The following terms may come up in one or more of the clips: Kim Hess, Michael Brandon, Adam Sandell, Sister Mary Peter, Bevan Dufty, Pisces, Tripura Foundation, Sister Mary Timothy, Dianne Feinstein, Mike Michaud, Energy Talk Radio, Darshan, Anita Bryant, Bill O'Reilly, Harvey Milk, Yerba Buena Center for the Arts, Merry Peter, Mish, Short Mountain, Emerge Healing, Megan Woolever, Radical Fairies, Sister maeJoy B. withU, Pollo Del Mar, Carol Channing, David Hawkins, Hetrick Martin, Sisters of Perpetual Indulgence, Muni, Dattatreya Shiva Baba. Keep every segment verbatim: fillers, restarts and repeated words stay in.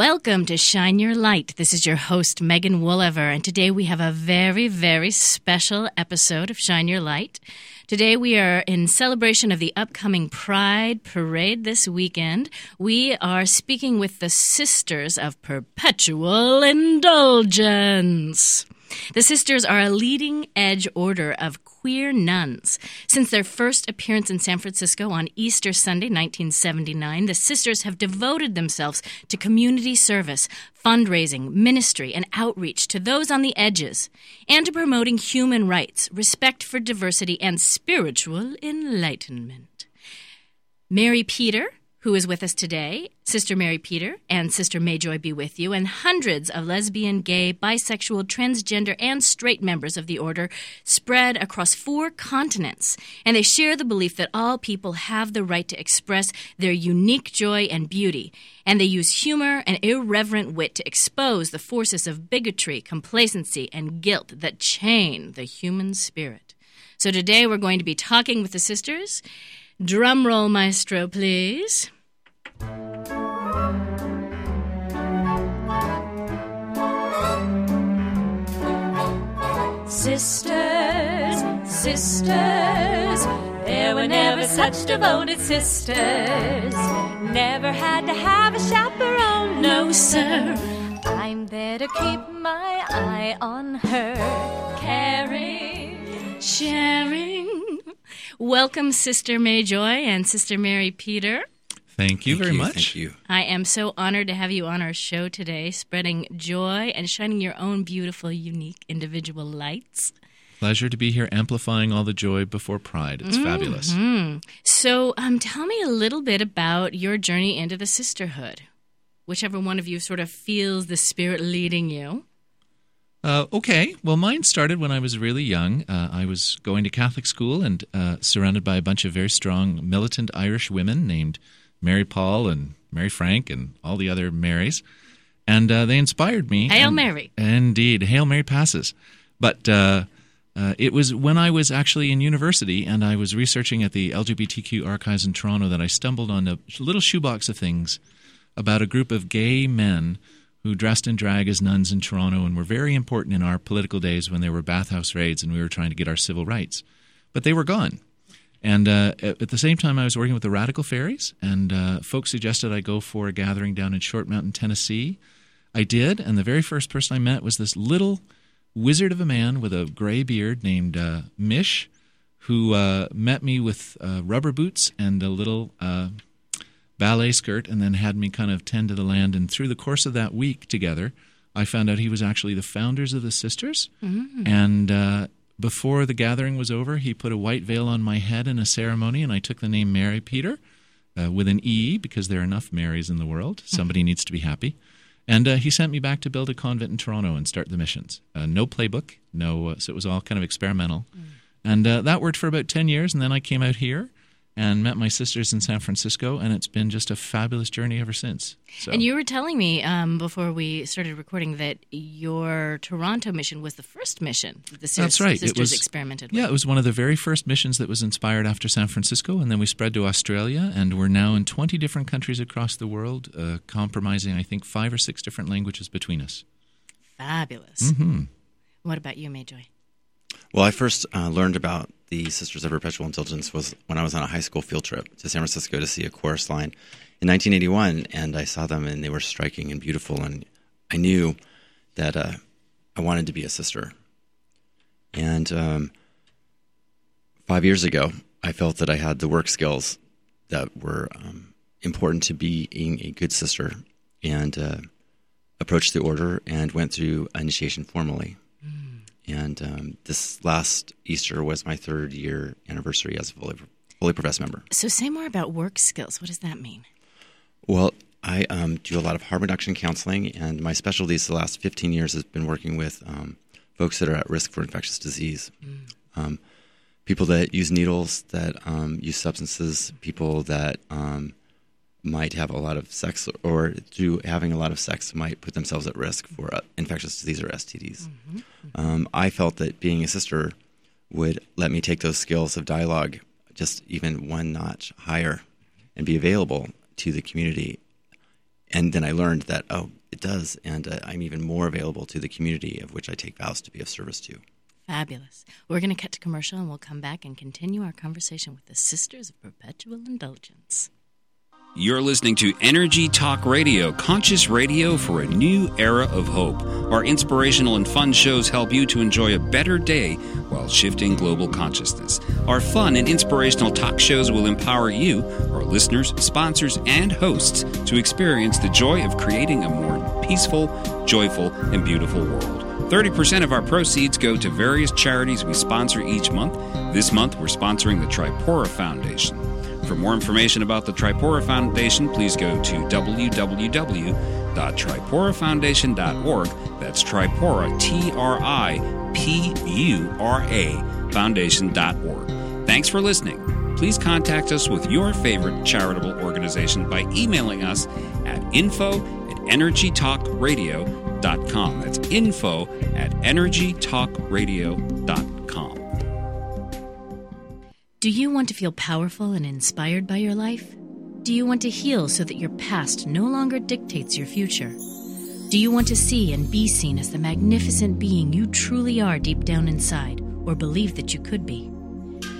Welcome to Shine Your Light. This is your host, Megan Woolever, and today we have a very, very special episode of Shine Your Light. Today we are in celebration of the upcoming Pride Parade this weekend. We are speaking with the Sisters of Perpetual Indulgence. The Sisters are a leading-edge order of queer nuns. Since their first appearance in San Francisco on Easter Sunday, nineteen seventy-nine, the Sisters have devoted themselves to community service, fundraising, ministry, and outreach to those on the edges, and to promoting human rights, respect for diversity, and spiritual enlightenment. Mary Peter, who is with us today, Sister Mary Peter and Sister maeJoy B. withU, and hundreds of lesbian, gay, bisexual, transgender, and straight members of the order spread across four continents. And they share the belief that all people have the right to express their unique joy and beauty. And they use humor and irreverent wit to expose the forces of bigotry, complacency, and guilt that chain the human spirit. So today we're going to be talking with the sisters. Drum roll, maestro, please. Sisters, sisters, there were never such devoted sisters. Never had to have a chaperone, no sir. I'm there to keep my eye on her. Caring, sharing. Welcome, Sister maeJoy and Sister Mary Peter. Thank you very much. Thank you. I am so honored to have you on our show today, spreading joy and shining your own beautiful, unique, individual lights. Pleasure to be here, amplifying all the joy before Pride. It's mm-hmm. fabulous. So um, tell me a little bit about your journey into the sisterhood, whichever one of you sort of feels the spirit leading you. Uh, okay. Well, mine started when I was really young. Uh, I was going to Catholic school and uh, surrounded by a bunch of very strong militant Irish women named Mary Paul and Mary Frank and all the other Marys. And uh, they inspired me. Hail and, Mary. Indeed. Hail Mary passes. But uh, uh, it was when I was actually in university and I was researching at the L G B T Q archives in Toronto that I stumbled on a little shoebox of things about a group of gay men who dressed in drag as nuns in Toronto and were very important in our political days when there were bathhouse raids and we were trying to get our civil rights. But they were gone. And uh, at the same time, I was working with the Radical Fairies, and uh, folks suggested I go for a gathering down in Short Mountain, Tennessee. I did, and the very first person I met was this little wizard of a man with a gray beard named uh, Mish, who uh, met me with uh, rubber boots and a little Uh, ballet skirt, and then had me kind of tend to the land. And through the course of that week together, I found out he was actually the founders of the Sisters. Mm-hmm. And uh, before the gathering was over, he put a white veil on my head in a ceremony, and I took the name Mary Peter uh, with an E, because there are enough Marys in the world. Somebody needs to be happy. And uh, he sent me back to build a convent in Toronto and start the missions. Uh, no playbook, no, uh, so it was all kind of experimental. Mm. And uh, that worked for about ten years, and then I came out here and met my sisters in San Francisco, and it's been just a fabulous journey ever since. So. And you were telling me um, before we started recording that your Toronto mission was the first mission that the That's sisters, right. sisters it was, experimented with. Yeah, it was one of the very first missions that was inspired after San Francisco, and then we spread to Australia, and we're now in twenty different countries across the world, uh, compromising, I think, five or six different languages between us. Fabulous. Mm-hmm. What about you, maeJoy? Well, I first uh, learned about the Sisters of Perpetual Indulgence was when I was on a high school field trip to San Francisco to see a chorus line in nineteen eighty-one, and I saw them, and they were striking and beautiful, and I knew that uh, I wanted to be a sister. And um, five years ago, I felt that I had the work skills that were um, important to being a good sister, and uh, approached the order and went through initiation formally. And um, this last Easter was my third year anniversary as a fully, fully professed member. So say more about work skills. What does that mean? Well, I um, do a lot of harm reduction counseling, and my specialties the last fifteen years has been working with um, folks that are at risk for infectious disease, mm. um, people that use needles, that um, use substances, people that um, might have a lot of sex or through having a lot of sex might put themselves at risk for uh, infectious disease or S T Ds. Mm-hmm. Um, I felt that being a sister would let me take those skills of dialogue just even one notch higher and be available to the community And then I learned that, oh, it does. And uh, I'm even more available to the community of which I take vows to be of service to. Fabulous. We're going to cut to commercial, and we'll come back and continue our conversation with the Sisters of Perpetual Indulgence. You're listening to Energy Talk Radio, conscious radio for a new era of hope. Our inspirational and fun shows help you to enjoy a better day while shifting global consciousness. Our fun and inspirational talk shows will empower you, our listeners, sponsors, and hosts, to experience the joy of creating a more peaceful, joyful, and beautiful world. thirty percent of our proceeds go to various charities we sponsor each month. This month, we're sponsoring the Tripura Foundation. For more information about the Tripura Foundation, please go to w w w dot tripura foundation dot org. That's Tripura, T R I P U R A, foundation dot org. Thanks for listening. Please contact us with your favorite charitable organization by emailing us at info at energy talk radio dot com. That's info at energy talk radio dot com. Do you want to feel powerful and inspired by your life? Do you want to heal so that your past no longer dictates your future? Do you want to see and be seen as the magnificent being you truly are deep down inside, or believe that you could be?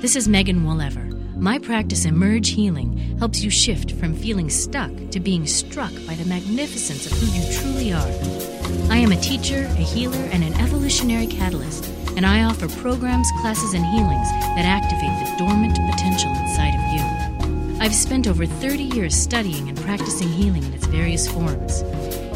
This is Megan Woolever. My practice, Emerge Healing, helps you shift from feeling stuck to being struck by the magnificence of who you truly are. I am a teacher, a healer, and an evolutionary catalyst. And I offer programs, classes, and healings that activate the dormant potential inside of you. I've spent over thirty years studying and practicing healing in its various forms.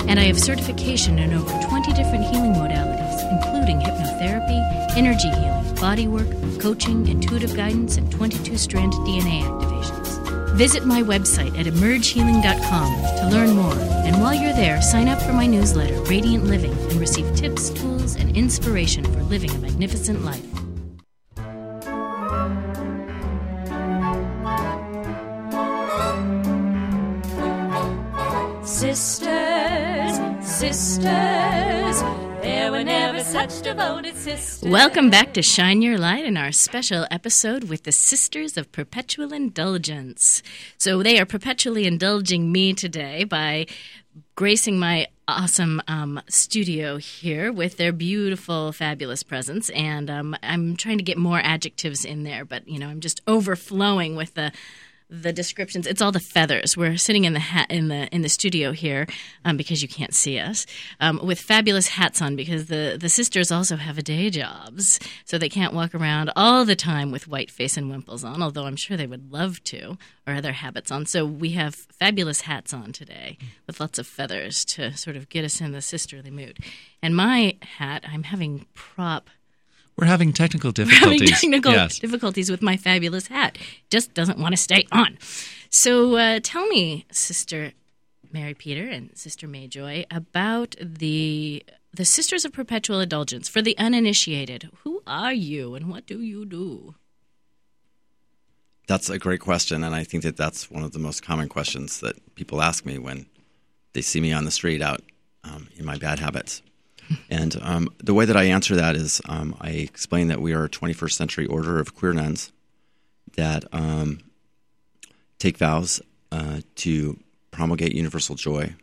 And I have certification in over twenty different healing modalities, including hypnotherapy, energy healing, bodywork, coaching, intuitive guidance, and twenty-two strand D N A activations. Visit my website at emerge healing dot com to learn more. And while you're there, sign up for my newsletter, Radiant Living, and receive tips, tools, and inspiration for living a magnificent life. Sisters, sisters, there were never such devoted sisters. Welcome back to Shine Your Light in our special episode with the Sisters of Perpetual Indulgence. So they are perpetually indulging me today by gracing my awesome um, studio here with their beautiful, fabulous presence. And um, I'm trying to get more adjectives in there, but, you know, I'm just overflowing with the the descriptions. It's all the feathers. We're sitting in the hat in the in the studio here um, because you can't see us um, with fabulous hats on, because the, the sisters also have a day jobs, so they can't walk around all the time with white face and wimples on, although I'm sure they would love to, or other habits on. So we have fabulous hats on today with lots of feathers to sort of get us in the sisterly mood. And my hat, I'm having prop We're having technical difficulties. We're having technical yes. difficulties with my fabulous hat. Just doesn't want to stay on. So uh, tell me, Sister Mary Peter and Sister maeJoy, about the the Sisters of Perpetual Indulgence. For the uninitiated, who are you and what do you do? That's a great question, and I think that that's one of the most common questions that people ask me when they see me on the street out um, in my bad habits. And um, the way that I answer that is um, I explain that we are a twenty-first century order of queer nuns that um, take vows uh, to promulgate universal joy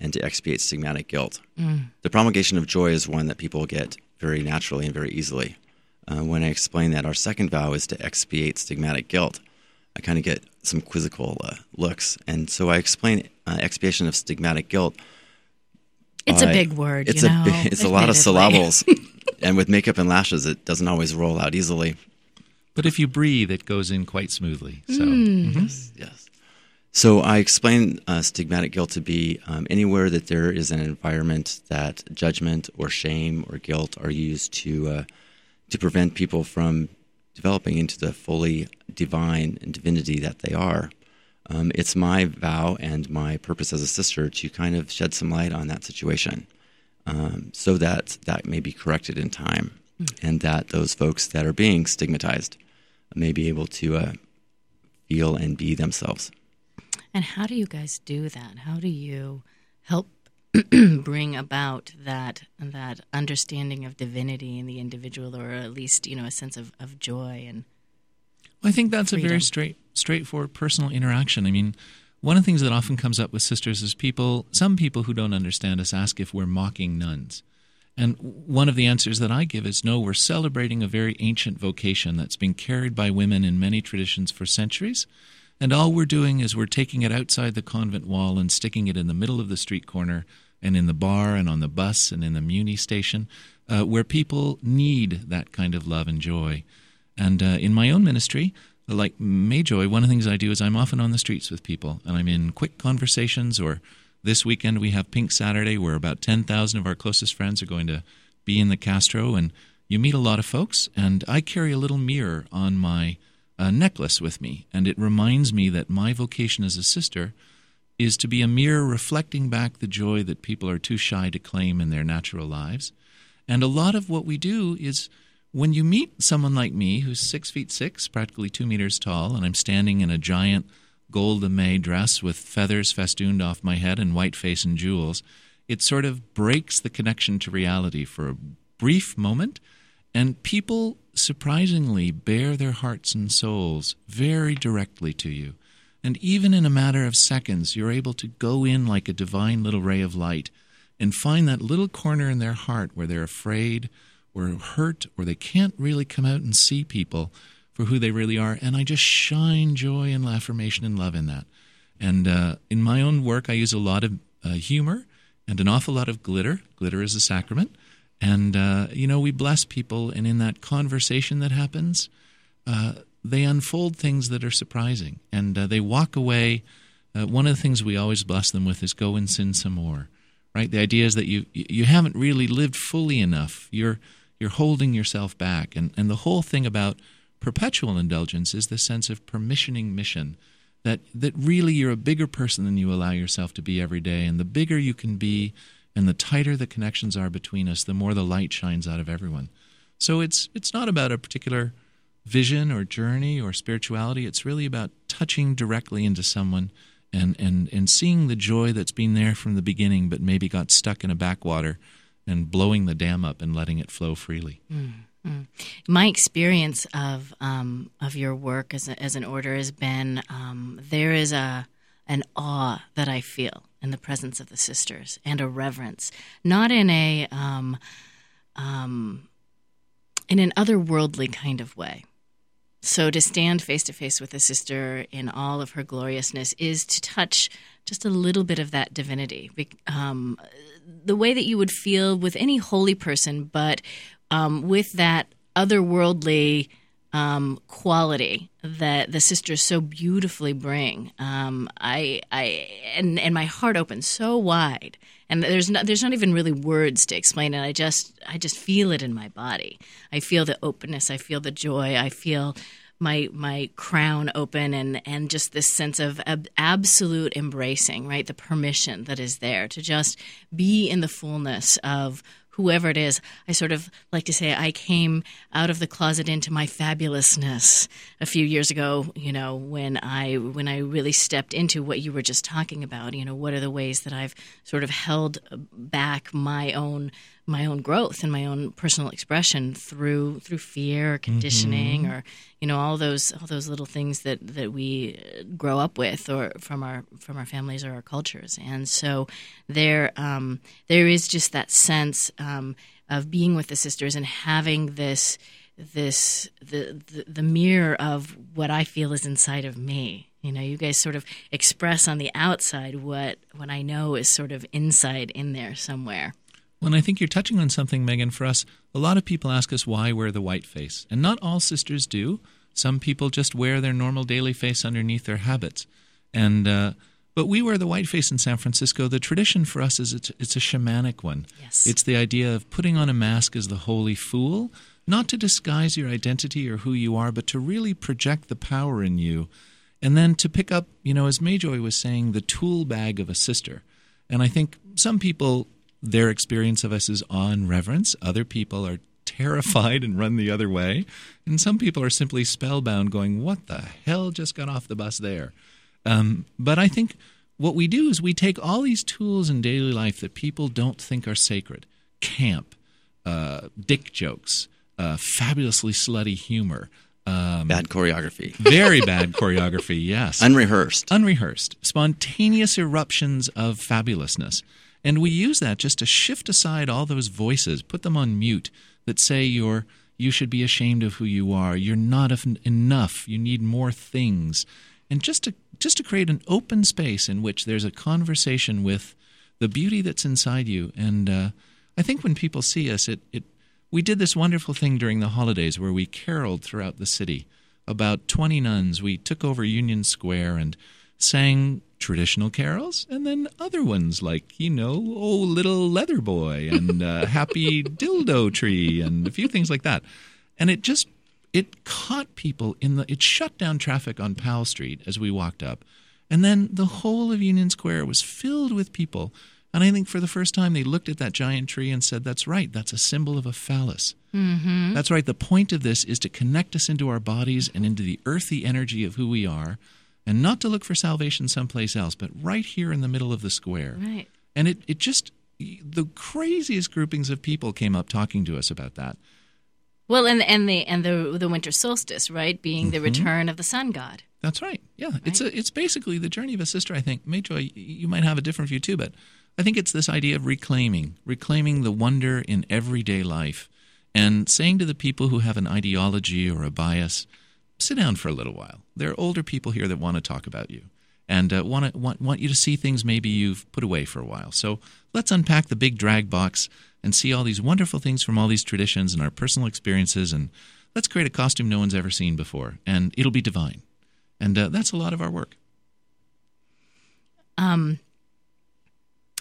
and to expiate stigmatic guilt. Mm. The promulgation of joy is one that people get very naturally and very easily. Uh, when I explain that our second vow is to expiate stigmatic guilt, I kind of get some quizzical uh, looks. And so I explain uh, expiation of stigmatic guilt. It's I, a big word, it's you know. A, it's a lot of syllables, and with makeup and lashes, it doesn't always roll out easily. But if you breathe, it goes in quite smoothly. So mm. mm-hmm. yes, yes. So I explain uh, stigmatic guilt to be um, anywhere that there is an environment that judgment or shame or guilt are used to uh, to prevent people from developing into the fully divine and divinity that they are. Um, it's my vow and my purpose as a sister to kind of shed some light on that situation um, so that that may be corrected in time, mm-hmm. and that those folks that are being stigmatized may be able to uh, feel and be themselves. And how do you guys do that? How do you help bring about that that understanding of divinity in the individual, or at least, you know, a sense of, of joy and well, I think that's freedom. A very straight... straightforward personal interaction. I mean, One of the things that often comes up with sisters is people, some people who don't understand us ask if we're mocking nuns. And one of the answers that I give is, no, we're celebrating a very ancient vocation that's been carried by women in many traditions for centuries. And all we're doing is we're taking it outside the convent wall and sticking it in the middle of the street corner and in the bar and on the bus and in the Muni station, uh, where people need that kind of love and joy. And uh, in my own ministry, like maeJoy, one of the things I do is I'm often on the streets with people, and I'm in quick conversations, or this weekend we have Pink Saturday where about ten thousand of our closest friends are going to be in the Castro, and you meet a lot of folks, and I carry a little mirror on my uh, necklace with me, and it reminds me that my vocation as a sister is to be a mirror reflecting back the joy that people are too shy to claim in their natural lives. And a lot of what we do is, when you meet someone like me who's six feet six, practically two meters tall, and I'm standing in a giant gold lame dress with feathers festooned off my head and white face and jewels, it sort of breaks the connection to reality for a brief moment. And people surprisingly bare their hearts and souls very directly to you. And even in a matter of seconds, you're able to go in like a divine little ray of light and find that little corner in their heart where they're afraid or hurt, or they can't really come out and see people for who they really are. And I just shine joy and affirmation and love in that. And uh, in my own work, I use a lot of uh, humor and an awful lot of glitter. Glitter is a sacrament. And, uh, you know, we bless people. And in that conversation that happens, uh, they unfold things that are surprising. And uh, they walk away. Uh, one of the things we always bless them with is go and sin some more, right? The idea is that you you haven't really lived fully enough. You're... You're holding yourself back. And, and the whole thing about perpetual indulgence is the sense of permissioning mission, that that really you're a bigger person than you allow yourself to be every day. And the bigger you can be and the tighter the connections are between us, the more the light shines out of everyone. So it's it's not about a particular vision or journey or spirituality. It's really about touching directly into someone and, and, and seeing the joy that's been there from the beginning but maybe got stuck in a backwater, and blowing the dam up and letting it flow freely. Mm-hmm. My experience of um, of your work as a, as an order has been um, there is a an awe that I feel in the presence of the sisters and a reverence, not in a um, um, in an otherworldly kind of way. So to stand face to face with a sister in all of her gloriousness is to touch just a little bit of that divinity, um, the way that you would feel with any holy person, but um, with that otherworldly um, quality that the sisters so beautifully bring. Um, I, I, and and my heart opens so wide, and there's not there's not even really words to explain it. I just I just feel it in my body. I feel the openness. I feel the joy. I feel my my crown open, and, and just this sense of ab- absolute embracing, right? The permission that is there to just be in the fullness of whoever it is. I sort of like to say I came out of the closet into my fabulousness a few years ago, you know, when I when I really stepped into what you were just talking about. You know, what are the ways that I've sort of held back my own my own growth and my own personal expression through through fear or conditioning, mm-hmm. or, you know, all those all those little things that, that we grow up with or from our from our families or our cultures. And so there um, there is just that sense um, of being with the sisters and having this this the, the the mirror of what I feel is inside of me. You know, you guys sort of express on the outside what what I know is sort of inside in there somewhere. Well, and I think you're touching on something, Megan, for us. A lot of people ask us why wear the white face, and not all sisters do. Some people just wear their normal daily face underneath their habits. And uh, but we wear the white face in San Francisco. The tradition for us is it's, it's a shamanic one. Yes. It's the idea of putting on a mask as the holy fool, not to disguise your identity or who you are, but to really project the power in you. And then to pick up, you know, as maeJoy was saying, the tool bag of a sister. And I think some people, their experience of us is awe and reverence. Other people are terrified and run the other way. And some people are simply spellbound going, what the hell just got off the bus there? Um, but I think what we do is we take all these tools in daily life that people don't think are sacred. Camp, uh, dick jokes, uh, fabulously slutty humor, Um, bad choreography. Very bad choreography, yes. Unrehearsed. Unrehearsed. Spontaneous eruptions of fabulousness. And we use that just to shift aside all those voices, put them on mute, that say you're, you should be ashamed of who you are, you're not enough, you need more things. And just to just to create an open space in which there's a conversation with the beauty that's inside you. And uh, I think when people see us, it it we did this wonderful thing during the holidays where we caroled throughout the city. About twenty nuns, we took over Union Square and sang traditional carols, and then other ones like, you know, Oh Little Leather Boy and uh, Happy Dildo Tree and a few things like that. And it just, it caught people in the, it shut down traffic on Powell Street as we walked up. And then the whole of Union Square was filled with people. And I think for the first time they looked at that giant tree and said, that's right, that's a symbol of a phallus. Mm-hmm. That's right, the point of this is to connect us into our bodies and into the earthy energy of who we are. And not to look for salvation someplace else, but right here in the middle of the square. Right. And it, it just, the craziest groupings of people came up talking to us about that. Well, and, and the and the the winter solstice, right, being mm-hmm. the return of the sun god. That's right. Yeah, right? it's a, it's basically the journey of a sister, I think. maeJoy, you might have a different view too, but I think it's this idea of reclaiming, reclaiming the wonder in everyday life and saying to the people who have an ideology or a bias, sit down for a little while. There are older people here that want to talk about you and uh, want, to, want want you to see things maybe you've put away for a while. So let's unpack the big drag box and see all these wonderful things from all these traditions and our personal experiences, and let's create a costume no one's ever seen before, and it'll be divine. And uh, that's a lot of our work. Um,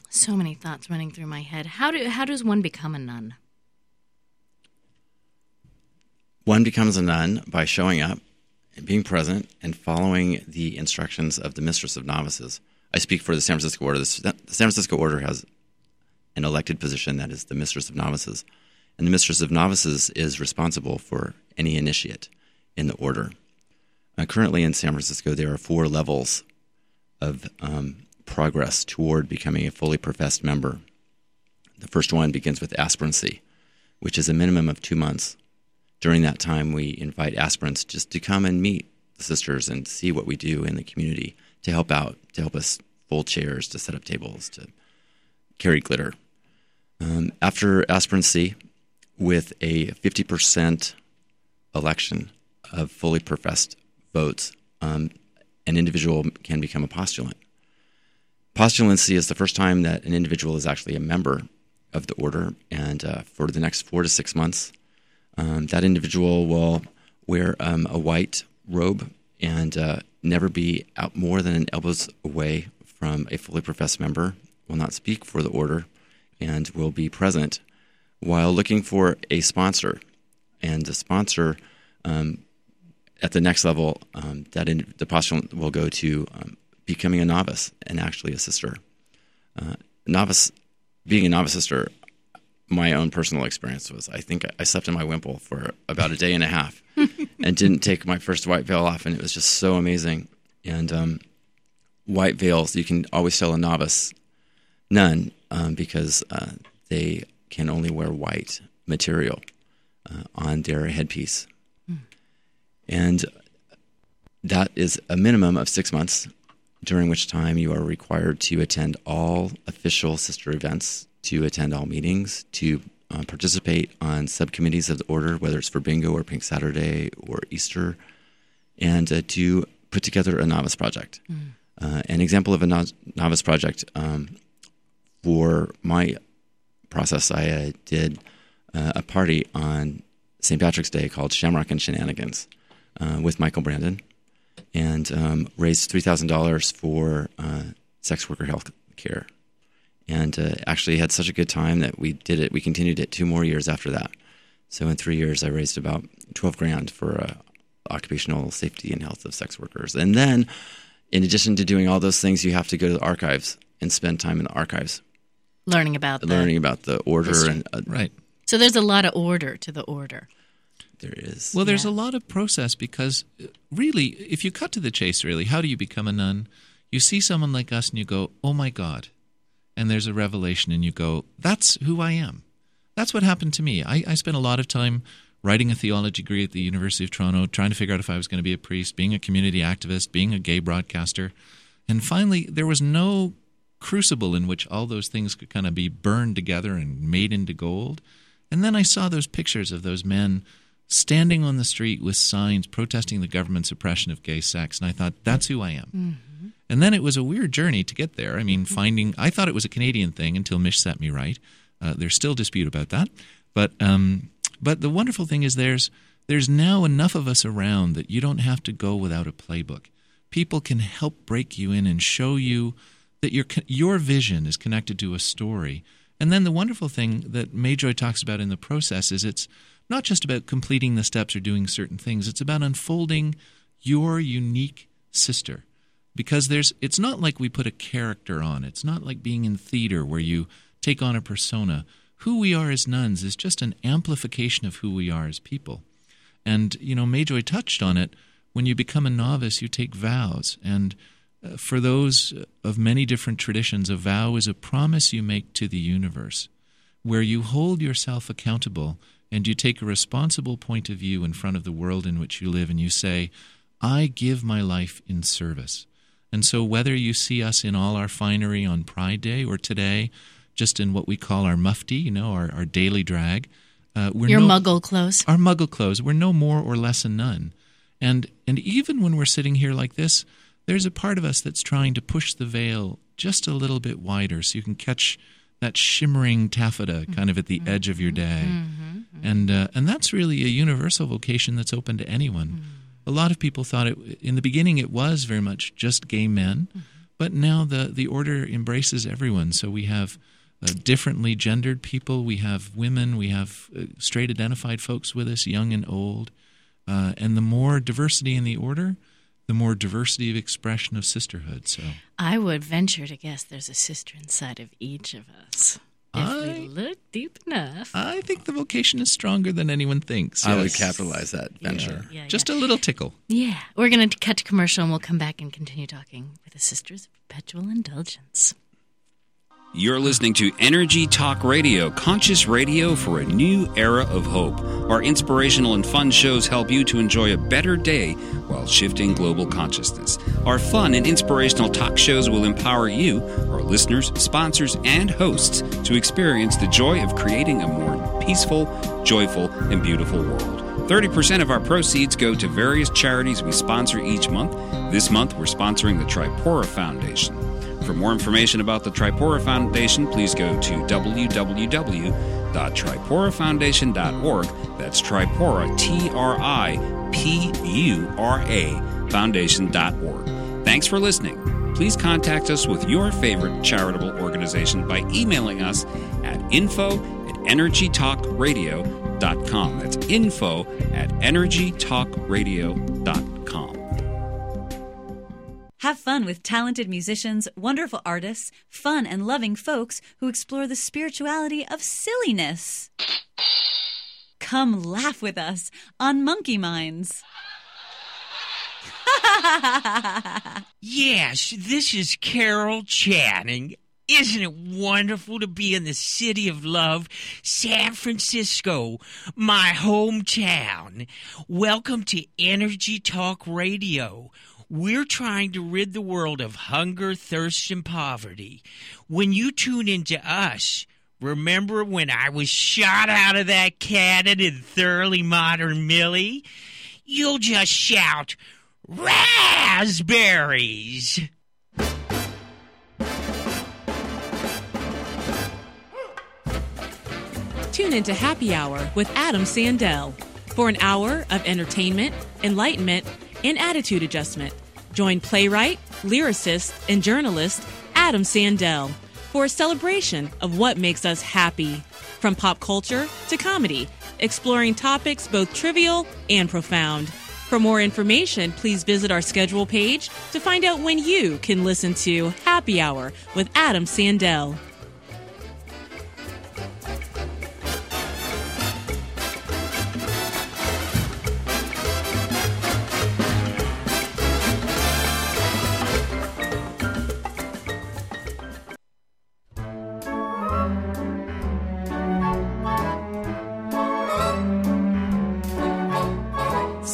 so many thoughts running through my head. How do how does one become a nun? One becomes a nun by showing up and being present and following the instructions of the Mistress of Novices. I speak for the San Francisco Order. The San Francisco Order has an elected position that is the Mistress of Novices. And the Mistress of Novices is responsible for any initiate in the order. Uh, currently in San Francisco, there are four levels of um, progress toward becoming a fully professed member. The first one begins with aspirancy, which is a minimum of two months. During that time, we invite aspirants just to come and meet the sisters and see what we do in the community to help out, to help us fold chairs, to set up tables, to carry glitter. Um, after aspirancy, with a fifty percent election of fully professed votes, um, an individual can become a postulant. Postulancy is the first time that an individual is actually a member of the order, and uh, for the next four to six months, Um, that individual will wear um, a white robe and uh, never be out more than an elbows away from a fully professed member, will not speak for the order, and will be present while looking for a sponsor. And the sponsor, um, at the next level, um, that in, the postulant will go to um, becoming a novice and actually a sister. Uh, novice, being a novice sister, my own personal experience was I think I slept in my wimple for about a day and a half and didn't take my first white veil off, and it was just so amazing. And um, white veils, you can always tell a novice nun um, because uh, they can only wear white material uh, on their headpiece. Mm. And that is a minimum of six months, during which time you are required to attend all official sister events, to attend all meetings, to uh, participate on subcommittees of the order, whether it's for bingo or Pink Saturday or Easter, and uh, to put together a novice project. Mm. Uh, an example of a no- novice project, um, for my process, I uh, did uh, a party on Saint Patrick's Day called Shamrock and Shenanigans uh, with Michael Brandon, and um, raised three thousand dollars for uh, sex worker health care. And uh, actually had such a good time that we did it. We continued it two more years after that. So in three years, I raised about twelve grand for uh, occupational safety and health of sex workers. And then, in addition to doing all those things, you have to go to the archives and spend time in the archives, learning about learning the, about the order history. and uh, right. So there's a lot of order to the order. There is. Well, there's yeah. a lot of process because, really, if you cut to the chase, really, how do you become a nun? You see someone like us and you go, "Oh my God." And there's a revelation, and you go, that's who I am. That's what happened to me. I, I spent a lot of time writing a theology degree at the University of Toronto, trying to figure out if I was going to be a priest, being a community activist, being a gay broadcaster. And finally, there was no crucible in which all those things could kind of be burned together and made into gold. And then I saw those pictures of those men standing on the street with signs protesting the government's oppression of gay sex. And I thought, that's who I am. Mm-hmm. And then it was a weird journey to get there. I mean, finding, I thought it was a Canadian thing until Mish set me right. Uh, there's still dispute about that. But um, but the wonderful thing is there's there's now enough of us around that you don't have to go without a playbook. People can help break you in and show you that your your vision is connected to a story. And then the wonderful thing that maeJoy talks about in the process is it's not just about completing the steps or doing certain things. It's about unfolding your unique sister. Because there's it's not like we put a character on. It's not like being in theater where you take on a persona. Who we are as nuns is just an amplification of who we are as people. And, you know, maeJoy touched on it. When you become a novice, you take vows. And uh, for those of many different traditions, a vow is a promise you make to the universe where you hold yourself accountable and you take a responsible point of view in front of the world in which you live and you say, I give my life in service. And so whether you see us in all our finery on Pride Day or today, just in what we call our mufti, you know, our, our daily drag. Uh, we're Your no, muggle clothes. Our muggle clothes. We're no more or less a nun. And and even when we're sitting here like this, there's a part of us that's trying to push the veil just a little bit wider so you can catch that shimmering taffeta kind of at the mm-hmm. edge of your day. Mm-hmm. And uh, and that's really a universal vocation that's open to anyone. Mm-hmm. A lot of people thought it, in the beginning it was very much just gay men, mm-hmm. but now the, the order embraces everyone. So we have uh, differently gendered people, we have women, we have uh, straight identified folks with us, young and old. Uh, and the more diversity in the order, the more diversity of expression of sisterhood. So I would venture to guess there's a sister inside of each of us. If I, we look deep enough. I think the vocation is stronger than anyone thinks. Yes. I would capitalize that venture. Yeah, yeah, Just yeah. a little tickle. Yeah. We're going to cut to commercial and we'll come back and continue talking with the Sisters of Perpetual Indulgence. You're listening to Energy Talk Radio, conscious radio for a new era of hope. Our inspirational and fun shows help you to enjoy a better day while shifting global consciousness. Our fun and inspirational talk shows will empower you, our listeners, sponsors, and hosts to experience the joy of creating a more peaceful, joyful, and beautiful world. thirty percent of our proceeds go to various charities we sponsor each month. This month, we're sponsoring the Tripura Foundation. For more information about the Tripura Foundation, please go to w w w dot tripura foundation dot org. That's Tripura, T R I P U R A, foundation dot org. Thanks for listening. Please contact us with your favorite charitable organization by emailing us at info at energy talk radio dot com. That's info at energy talk radio dot com. Have fun with talented musicians, wonderful artists, fun and loving folks who explore the spirituality of silliness. Come laugh with us on Monkey Minds. Yes, this is Carol Channing. Isn't it wonderful to be in the city of love, San Francisco, my hometown? Welcome to Energy Talk Radio. We're trying to rid the world of hunger, thirst, and poverty. When you tune into us, remember when I was shot out of that cannon in Thoroughly Modern Millie? You'll just shout, raspberries! Tune into Happy Hour with Adam Sandell for an hour of entertainment, enlightenment, in attitude adjustment. Join playwright, lyricist, and journalist Adam Sandell for a celebration of what makes us happy. From pop culture to comedy, exploring topics both trivial and profound. For more information, please visit our schedule page to find out when you can listen to Happy Hour with Adam Sandell.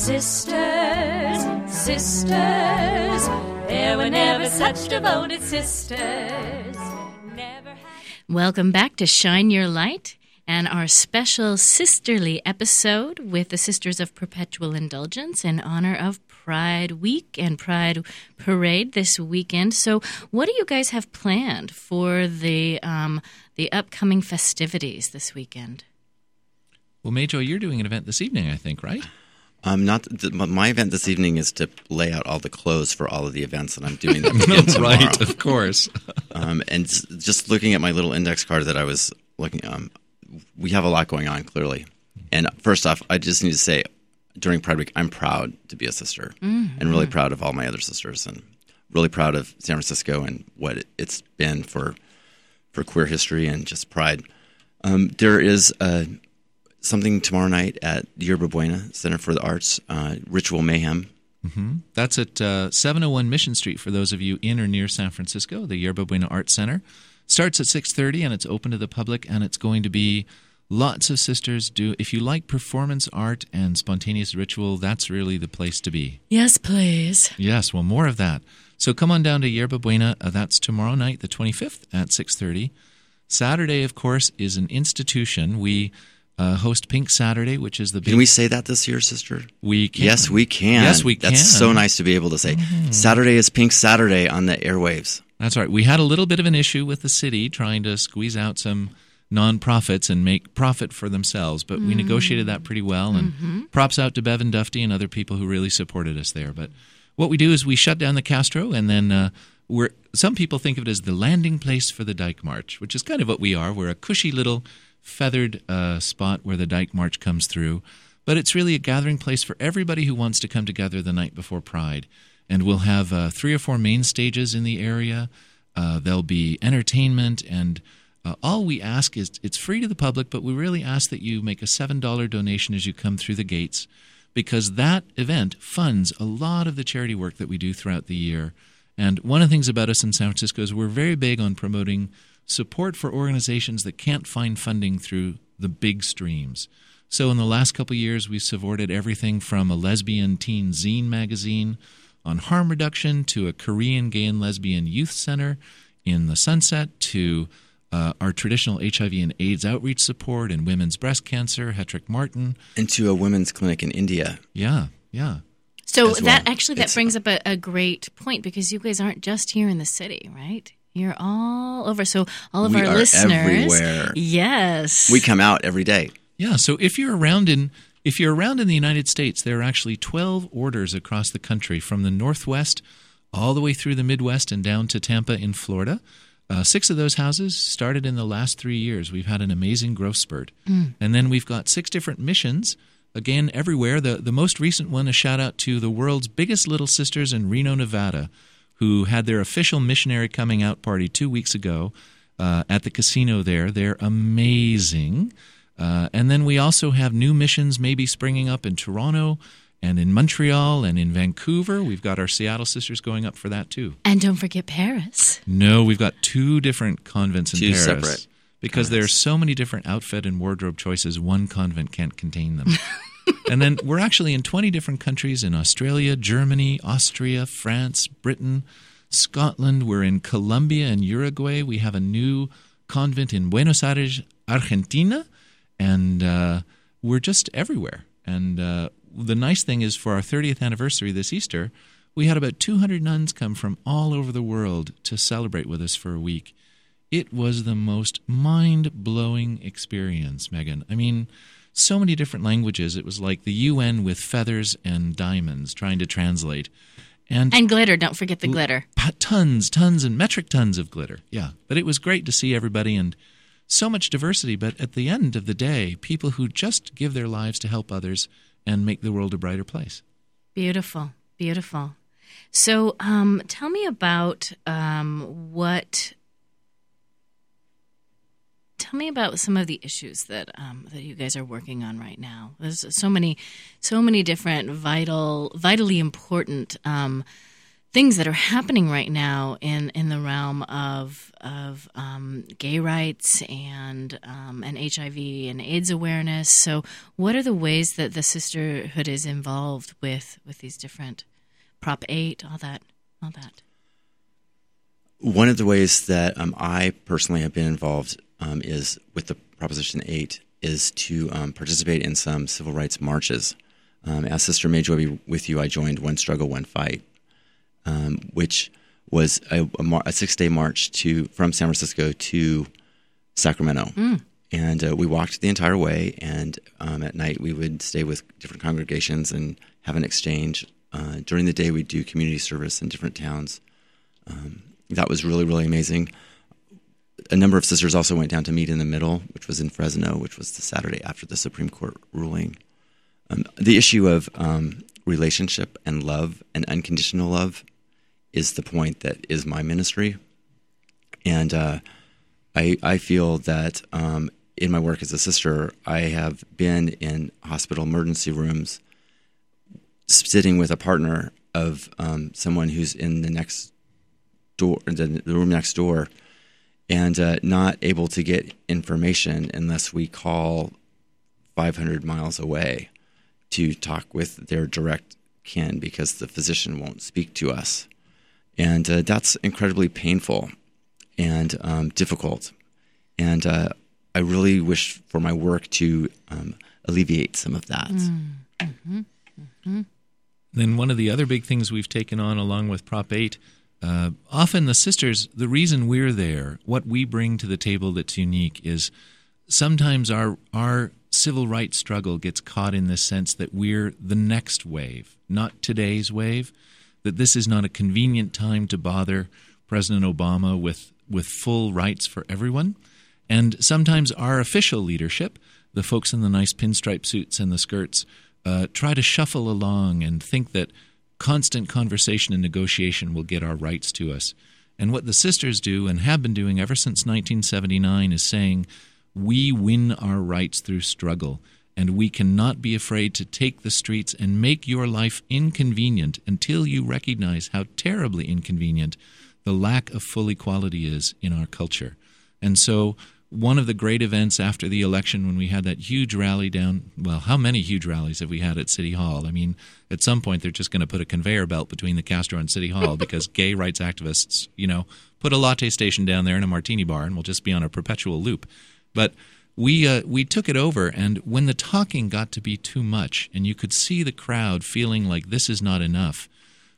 Sisters, sisters, there were never such devoted sisters. Never had... Welcome back to Shine Your Light and our special sisterly episode with the Sisters of Perpetual Indulgence in honor of Pride Week and Pride Parade this weekend. So what do you guys have planned for the um, the upcoming festivities this weekend? Well, maeJoy, you're doing an event this evening, I think, right? Um, not th- my event this evening is to lay out all the clothes for all of the events that I'm doing. That right, of course. um, and just looking at my little index card that I was looking, um, we have a lot going on clearly. And first off, I just need to say, during Pride Week, I'm proud to be a sister, mm-hmm. and really proud of all my other sisters, and really proud of San Francisco and what it's been for for queer history and just pride. Um, there is a something tomorrow night at the Yerba Buena Center for the Arts, uh, Ritual Mayhem. Mm-hmm. That's at uh, seven oh one Mission Street for those of you in or near San Francisco, the Yerba Buena Arts Center. Starts at six thirty and it's open to the public, and it's going to be lots of sisters do. If you like performance art and spontaneous ritual, that's really the place to be. Yes, please. Yes, well, more of that. So come on down to Yerba Buena. Uh, that's tomorrow night, the twenty-fifth at six thirty. Saturday, of course, is an institution. We... Uh, host Pink Saturday, which is the big... Can we say that this year, sister? We can. Yes, we can. Yes, we can. That's so nice to be able to say. Mm-hmm. Saturday is Pink Saturday on the airwaves. That's right. We had a little bit of an issue with the city trying to squeeze out some nonprofits and make profit for themselves, but mm-hmm. we negotiated that pretty well, and mm-hmm. props out to Bevan Dufty and other people who really supported us there. But what we do is we shut down the Castro, and then uh, we're... some people think of it as the landing place for the Dyke March, which is kind of what we are. We're a cushy little... feathered uh, spot where the Dyke March comes through, but it's really a gathering place for everybody who wants to come together the night before Pride. And we'll have uh, three or four main stages in the area. Uh, there'll be entertainment, and uh, all we ask is it's free to the public, but we really ask that you make a seven dollars donation as you come through the gates, because that event funds a lot of the charity work that we do throughout the year. And one of the things about us in San Francisco is we're very big on promoting support for organizations that can't find funding through the big streams. So in the last couple of years, we've supported everything from a lesbian teen zine magazine on harm reduction to a Korean gay and lesbian youth center in the Sunset to uh, our traditional H I V and AIDS outreach support and women's breast cancer, Hetrick Martin. And to a women's clinic in India. Yeah, yeah. So well. that actually that it's, brings up a, a great point, because you guys aren't just here in the city, right? You're all over. So all of we our are listeners, everywhere. Yes, we come out every day. Yeah. So if you're around in if you're around in the United States, there are actually twelve orders across the country, from the Northwest all the way through the Midwest and down to Tampa in Florida. Uh, six of those houses started in the last three years. We've had an amazing growth spurt, mm. and then we've got six different missions. Again, everywhere. The the most recent one, a shout out to the world's biggest Little Sisters in Reno, Nevada, who had their official missionary coming out party two weeks ago uh, at the casino there. They're amazing. Uh, and then we also have new missions maybe springing up in Toronto and in Montreal and in Vancouver. We've got our Seattle sisters going up for that too. And don't forget Paris. No, we've got two different convents in two Paris. Two separate. Because there are so many different outfit and wardrobe choices, one convent can't contain them. And then we're actually in twenty different countries, in Australia, Germany, Austria, France, Britain, Scotland. We're in Colombia and Uruguay. We have a new convent in Buenos Aires, Argentina. And uh, we're just everywhere. And uh, the nice thing is, for our thirtieth anniversary this Easter, we had about two hundred nuns come from all over the world to celebrate with us for a week. It was the most mind-blowing experience, Megan. I mean, so many different languages. It was like the U N with feathers and diamonds trying to translate. And, and glitter. Don't forget the glitter. Tons, tons, and metric tons of glitter. Yeah. But it was great to see everybody and so much diversity. But at the end of the day, people who just give their lives to help others and make the world a brighter place. Beautiful. Beautiful. So um, tell me about um, what... Tell me about some of the issues that um, that you guys are working on right now. There's so many, so many different vital, vitally important um, things that are happening right now in, in the realm of of um, gay rights and um, and H I V and AIDS awareness. So what are the ways that the sisterhood is involved with, with these different Prop eight, all that, all that? One of the ways that um, I personally have been involved um, is with the Proposition eight is to um, participate in some civil rights marches. Um, as Sister maeJoy B. withU, I joined One Struggle, One Fight, um, which was a, a, mar- a six-day march to from San Francisco to Sacramento. Mm. And uh, we walked the entire way, and um, at night we would stay with different congregations and have an exchange. Uh, during the day we'd do community service in different towns. Um, that was really, really amazing. A number of sisters also went down to Meet in the Middle, which was in Fresno, which was the Saturday after the Supreme Court ruling. Um, the issue of um, relationship and love and unconditional love is the point that is my ministry. And uh, I, I feel that um, in my work as a sister, I have been in hospital emergency rooms sitting with a partner of um, someone who's in the next door, the, the room next door, and uh, not able to get information unless we call five hundred miles away to talk with their direct kin because the physician won't speak to us. And uh, that's incredibly painful and um, difficult. And uh, I really wish for my work to um, alleviate some of that. Mm-hmm. Mm-hmm. Then one of the other big things we've taken on along with Prop eight, uh, often the sisters, the reason we're there, what we bring to the table that's unique is sometimes our our civil rights struggle gets caught in the sense that we're the next wave, not today's wave, that this is not a convenient time to bother President Obama with, with full rights for everyone. And sometimes our official leadership, the folks in the nice pinstripe suits and the skirts, uh, try to shuffle along and think that constant conversation and negotiation will get our rights to us. And what the sisters do and have been doing ever since nineteen seventy-nine is saying, we win our rights through struggle, and we cannot be afraid to take the streets and make your life inconvenient until you recognize how terribly inconvenient the lack of full equality is in our culture. And so one of the great events after the election when we had that huge rally down, well, how many huge rallies have we had at City Hall? I mean, at some point they're just going to put a conveyor belt between the Castro and City Hall because gay rights activists, you know, put a latte station down there and a martini bar and we'll just be on a perpetual loop. But we uh, we took it over, and when the talking got to be too much and you could see the crowd feeling like this is not enough,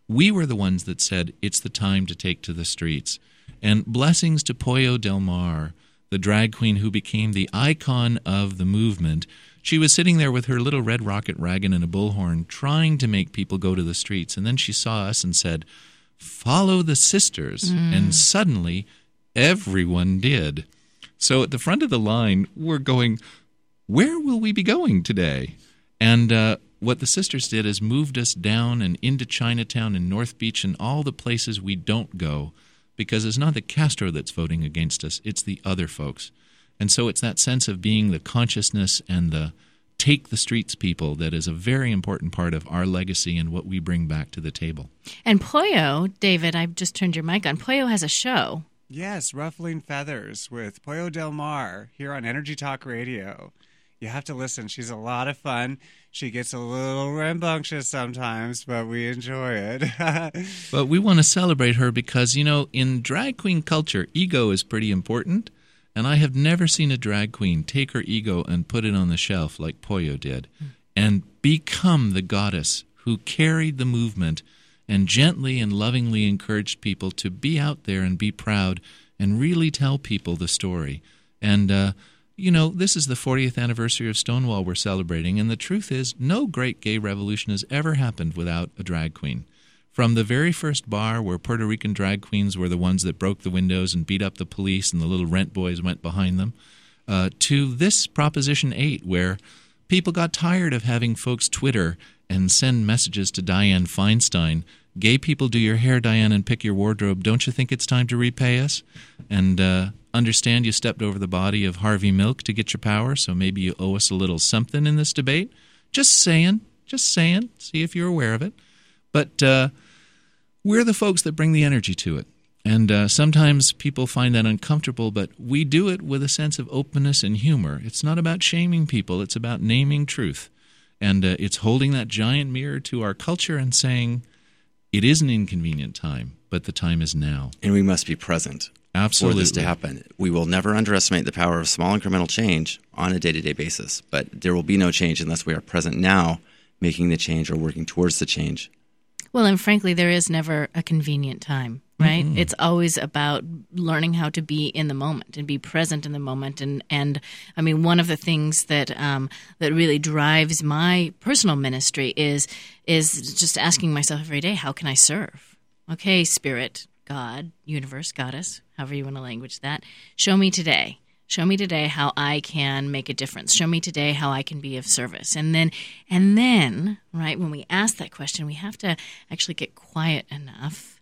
we were the ones that said it's the time to take to the streets. And blessings to Pollo Del Mar, the drag queen who became the icon of the movement. She was sitting there with her little red rocket wagon and a bullhorn trying to make people go to the streets. And then she saw us and said, follow the sisters. Mm. And suddenly everyone did. So at the front of the line, we're going, where will we be going today? And uh, what the sisters did is moved us down and into Chinatown and North Beach and all the places we don't go because it's not the Castro that's voting against us. It's the other folks. And so it's that sense of being the consciousness and the take the streets people that is a very important part of our legacy and what we bring back to the table. And Pollo, David, I've just turned your mic on. Pollo has a show. Yes, Ruffling Feathers with Pollo Del Mar here on Energy Talk Radio. You have to listen. She's a lot of fun. She gets a little rambunctious sometimes, but we enjoy it. But we want to celebrate her because, you know, in drag queen culture, ego is pretty important. And I have never seen a drag queen take her ego and put it on the shelf like Pollo did and become the goddess who carried the movement and gently and lovingly encouraged people to be out there and be proud and really tell people the story. And, uh, you know, this is the fortieth anniversary of Stonewall we're celebrating, and the truth is no great gay revolution has ever happened without a drag queen. From the very first bar where Puerto Rican drag queens were the ones that broke the windows and beat up the police and the little rent boys went behind them, uh, to this Proposition eight where people got tired of having folks Twitter and send messages to Dianne Feinstein. Gay people, do your hair, Dianne, and pick your wardrobe. Don't you think it's time to repay us? And uh, understand you stepped over the body of Harvey Milk to get your power, so maybe you owe us a little something in this debate. Just saying, just saying. See if you're aware of it. But uh, we're the folks that bring the energy to it. And uh, sometimes people find that uncomfortable, but we do it with a sense of openness and humor. It's not about shaming people. It's about naming truth. And uh, it's holding that giant mirror to our culture and saying, it is an inconvenient time, but the time is now. And we must be present. Absolutely. For this to happen. We will never underestimate the power of small incremental change on a day-to-day basis, but there will be no change unless we are present now, making the change or working towards the change. Well, and frankly, there is never a convenient time, right? Mm-hmm. It's always about learning how to be in the moment and be present in the moment. And, and I mean, one of the things that um, that really drives my personal ministry is is just asking myself every day, how can I serve? Okay, Spirit, God, universe, goddess, however you want to language that, show me today. Show me today how I can make a difference. Show me today how I can be of service. And then, and then, right, when we ask that question, we have to actually get quiet enough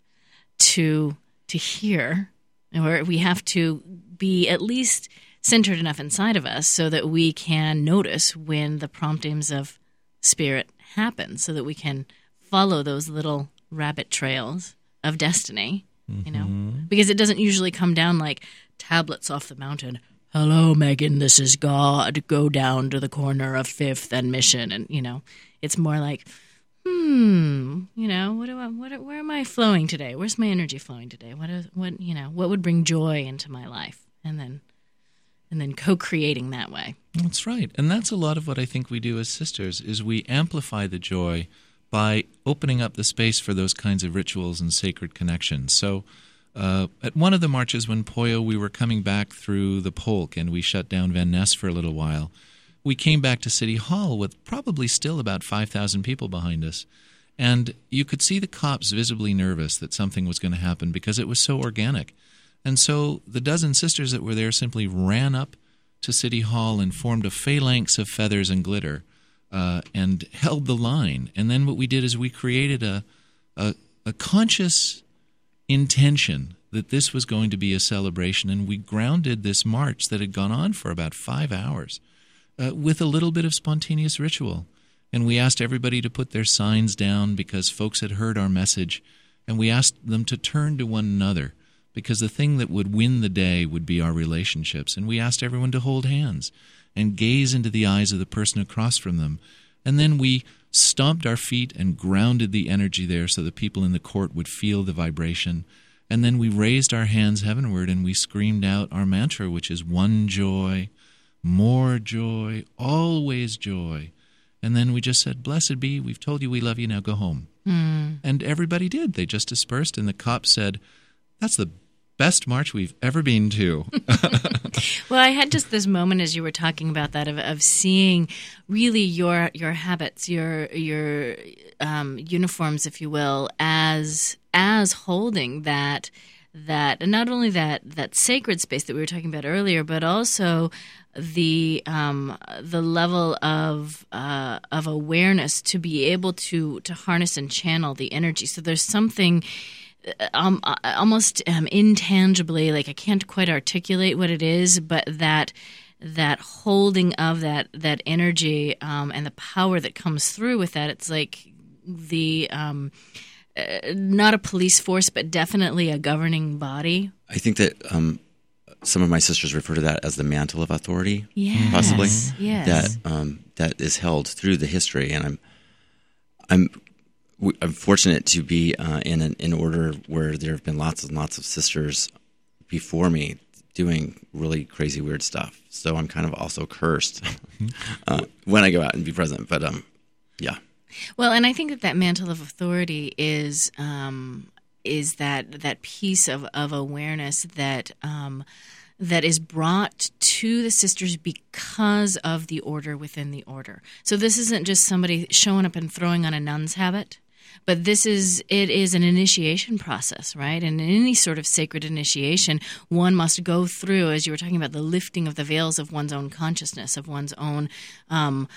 to to hear, or we have to be at least centered enough inside of us so that we can notice when the promptings of Spirit happen, so that we can follow those little rabbit trails of destiny. You know, mm-hmm. because it doesn't usually come down like tablets off the mountain. Hello, Megan, this is God. Go down to the corner of Fifth and Mission. And, you know, it's more like, hmm, you know, what do I, what, where am I flowing today? Where's my energy flowing today? What is, what, you know, what would bring joy into my life? And then, and then co-creating that way. That's right. And that's a lot of what I think we do as sisters is we amplify the joy by opening up the space for those kinds of rituals and sacred connections. So uh, at one of the marches when Pollo, we were coming back through the Polk and we shut down Van Ness for a little while, we came back to City Hall with probably still about five thousand people behind us. And you could see the cops visibly nervous that something was going to happen because it was so organic. And so the dozen sisters that were there simply ran up to City Hall and formed a phalanx of feathers and glitter. Uh, and held the line. And then what we did is we created a, a a conscious intention that this was going to be a celebration, and we grounded this march that had gone on for about five hours uh, with a little bit of spontaneous ritual. And we asked everybody to put their signs down because folks had heard our message, and we asked them to turn to one another because the thing that would win the day would be our relationships. And we asked everyone to hold hands and gaze into the eyes of the person across from them. And then we stomped our feet and grounded the energy there so the people in the court would feel the vibration. And then we raised our hands heavenward and we screamed out our mantra, which is one joy, more joy, always joy. And then we just said, blessed be, we've told you we love you, now go home. Mm. And everybody did. They just dispersed, and the cop said, that's the best march we've ever been to. Well, I had just this moment as you were talking about that of, of seeing really your your habits, your your um, uniforms, if you will, as as holding that that and not only that that sacred space that we were talking about earlier, but also the um, the level of uh, of awareness to be able to to harness and channel the energy. So there's something. Um, almost um, intangibly, like I can't quite articulate what it is, but that that holding of that that energy um, and the power that comes through with that, it's like the um, uh, not a police force, but definitely a governing body. I think that um, some of my sisters refer to that as the mantle of authority, yes. possibly yes. that um, that is held through the history, and I'm I'm. I'm fortunate to be uh, in an in order where there have been lots and lots of sisters before me doing really crazy, weird stuff. So I'm kind of also cursed uh, when I go out and be present. But um, yeah. Well, and I think that that mantle of authority is um, is that that piece of, of awareness that um, that is brought to the sisters because of the order within the order. So this isn't just somebody showing up and throwing on a nun's habit. But this is it is an initiation process, right? And in any sort of sacred initiation, one must go through, as you were talking about, the lifting of the veils of one's own consciousness, of one's own um,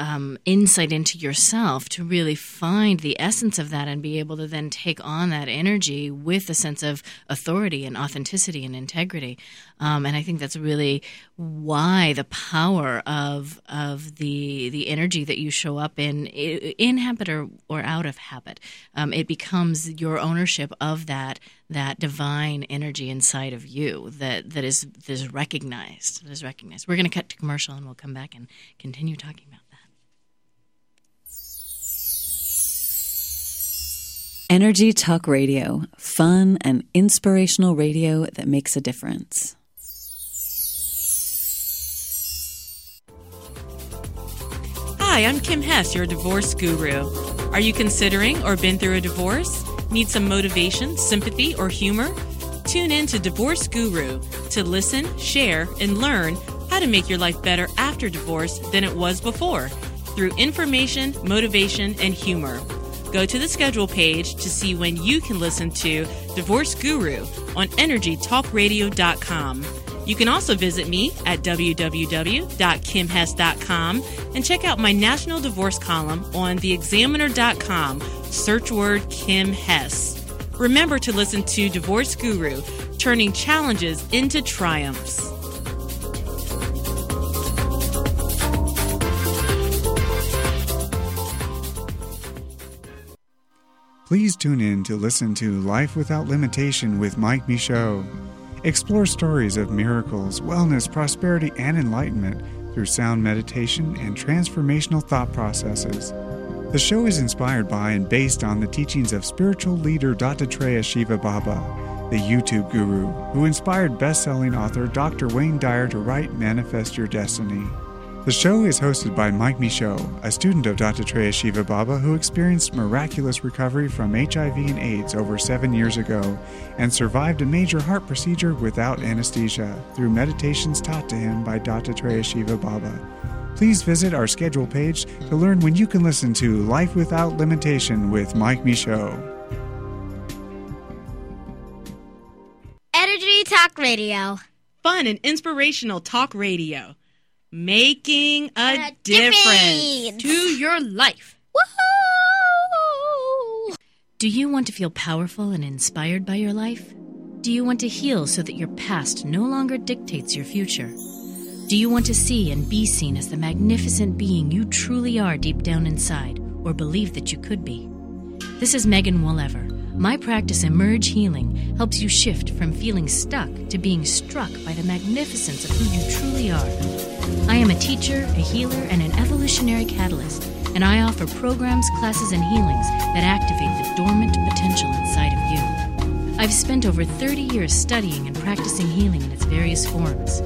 um, insight into yourself to really find the essence of that and be able to then take on that energy with a sense of authority and authenticity and integrity. Um, and I think that's really why the power of of the the energy that you show up in, in habit or, or out of habit, um, it becomes your ownership of that that divine energy inside of you that that is that is recognized. That is recognized. We're going to cut to commercial, and we'll come back and continue talking about that. Energy Talk Radio, fun and inspirational radio that makes a difference. Hi, I'm Kim Hess, your divorce guru. Are you considering or been through a divorce? Need some motivation, sympathy, or humor? Tune in to Divorce Guru to listen, share, and learn how to make your life better after divorce than it was before through information, motivation, and humor. Go to the schedule page to see when you can listen to Divorce Guru on energy talk radio dot com. You can also visit me at w w w dot kim hess dot com and check out my national divorce column on the examiner dot com, search word Kim Hess. Remember to listen to Divorce Guru, turning challenges into triumphs. Please tune in to listen to Life Without Limitation with Mike Michaud. Explore stories of miracles, wellness, prosperity, and enlightenment through sound meditation and transformational thought processes. The show is inspired by and based on the teachings of spiritual leader Dattatreya Shiva Baba, the YouTube guru, who inspired best-selling author Doctor Wayne Dyer to write Manifest Your Destiny. The show is hosted by Mike Michaud, a student of Dattatreya Shiva Baba who experienced miraculous recovery from H I V and AIDS over seven years ago and survived a major heart procedure without anesthesia through meditations taught to him by Dattatreya Shiva Baba. Please visit our schedule page to learn when you can listen to Life Without Limitation with Mike Michaud. Energy Talk Radio. Fun and inspirational talk radio. Making a, a difference. difference to your life. Woohoo! Do you want to feel powerful and inspired by your life? Do you want to heal so that your past no longer dictates your future? Do you want to see and be seen as the magnificent being you truly are deep down inside, or believe that you could be? This is Megan Woolever. My practice, Emerge Healing, helps you shift from feeling stuck to being struck by the magnificence of who you truly are. I am a teacher, a healer, and an evolutionary catalyst, and I offer programs, classes, and healings that activate the dormant potential inside of you. I've spent over thirty years studying and practicing healing in its various forms,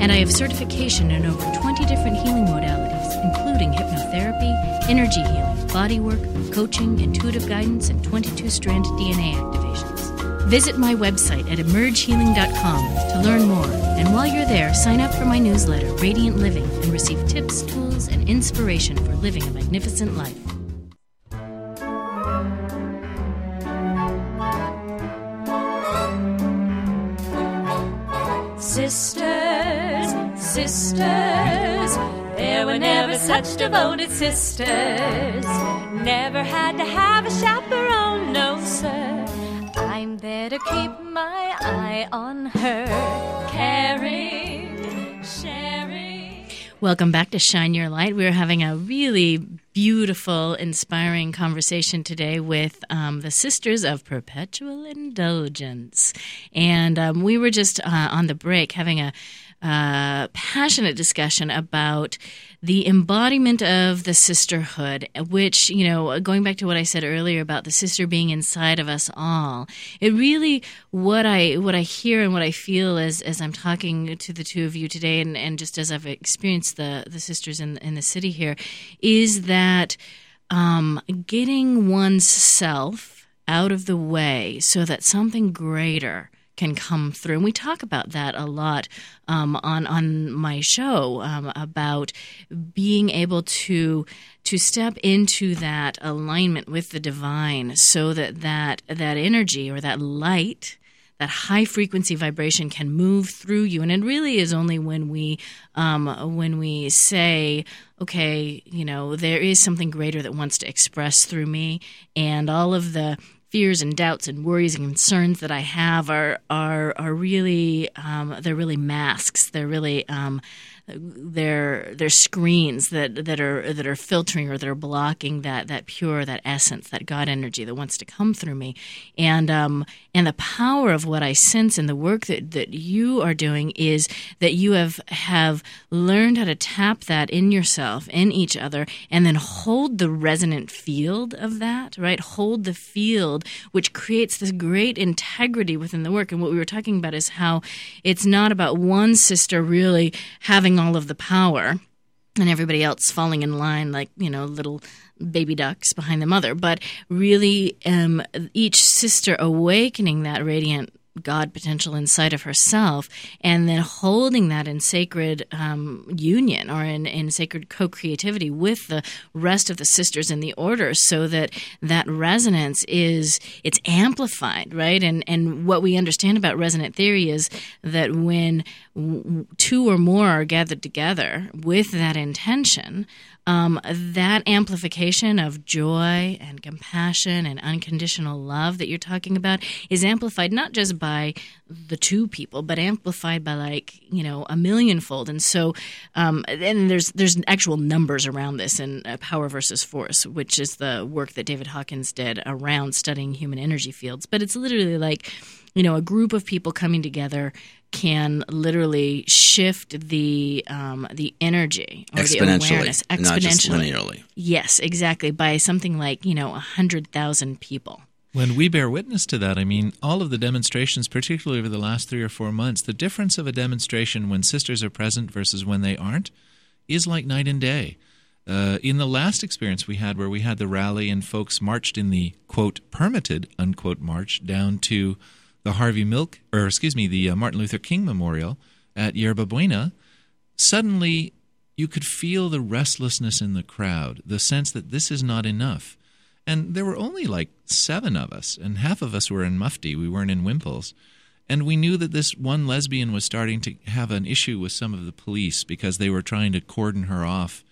and I have certification in over twenty different healing modalities, including hypnotherapy, energy healing, bodywork, coaching, intuitive guidance, and twenty-two strand D N A activations. Visit my website at emerge healing dot com to learn more, and while you're there, sign up for my newsletter, Radiant Living, and receive tips, tools, and inspiration for living a magnificent life. Sisters, sisters, there were never such devoted sisters. Never had to have a chaperone, no sir. I'm there to keep my eye on her. Caring, sharing. Welcome back to Shine Your Light. We're having a really beautiful, inspiring conversation today with um, the Sisters of Perpetual Indulgence. And um, we were just uh, on the break having a Uh, passionate discussion about the embodiment of the sisterhood, which, you know, going back to what I said earlier about the sister being inside of us all, it really, what I what I hear and what I feel as as I'm talking to the two of you today, and, and just as I've experienced the, the sisters in, in the city here, is that um, getting one's self out of the way so that something greater can come through. And we talk about that a lot um, on, on my show um, about being able to to step into that alignment with the divine so that that, that energy or that light that high frequency vibration can move through you. And it really is only when we um, when we say, okay, you know, there is something greater that wants to express through me, and all of the fears and doubts and worries and concerns that I have are are are really um, they're really masks. They're really um, they're they're screens that that are that are filtering or that are blocking that that pure that essence, that God energy that wants to come through me. And um, and the power of what I sense in the work that, that you are doing is that you have have learned how to tap that in yourself, in each other, and then hold the resonant field of that. Right, hold the field, which creates this great integrity within the work. And what we were talking about is how it's not about one sister really having all of the power and everybody else falling in line like, you know, little baby ducks behind the mother, but really um, each sister awakening that radiant God potential inside of herself, and then holding that in sacred um, union or in, in sacred co-creativity with the rest of the sisters in the order, so that that resonance is it's amplified, right? And and what we understand about resonant theory is that when two or more are gathered together with that intention, Um, that amplification of joy and compassion and unconditional love that you're talking about is amplified not just by the two people, but amplified by, like, you know, a millionfold. And so, um, and there's there's actual numbers around this in uh, Power versus Force, which is the work that David Hawkins did around studying human energy fields. But it's literally like, you know, a group of people coming together can literally shift the um, the energy or the awareness exponentially, not just linearly. Yes, exactly, by something like, you know, one hundred thousand people. When we bear witness to that, I mean, all of the demonstrations, particularly over the last three or four months, the difference of a demonstration when sisters are present versus when they aren't is like night and day. Uh, in the last experience we had, where we had the rally and folks marched in the, quote, permitted, unquote, march down to the Harvey Milk, or excuse me, the uh, Martin Luther King Memorial at Yerba Buena, suddenly you could feel the restlessness in the crowd, the sense that this is not enough. And there were only like seven of us, and half of us were in mufti, we weren't in wimples. And we knew that this one lesbian was starting to have an issue with some of the police because they were trying to cordon her off.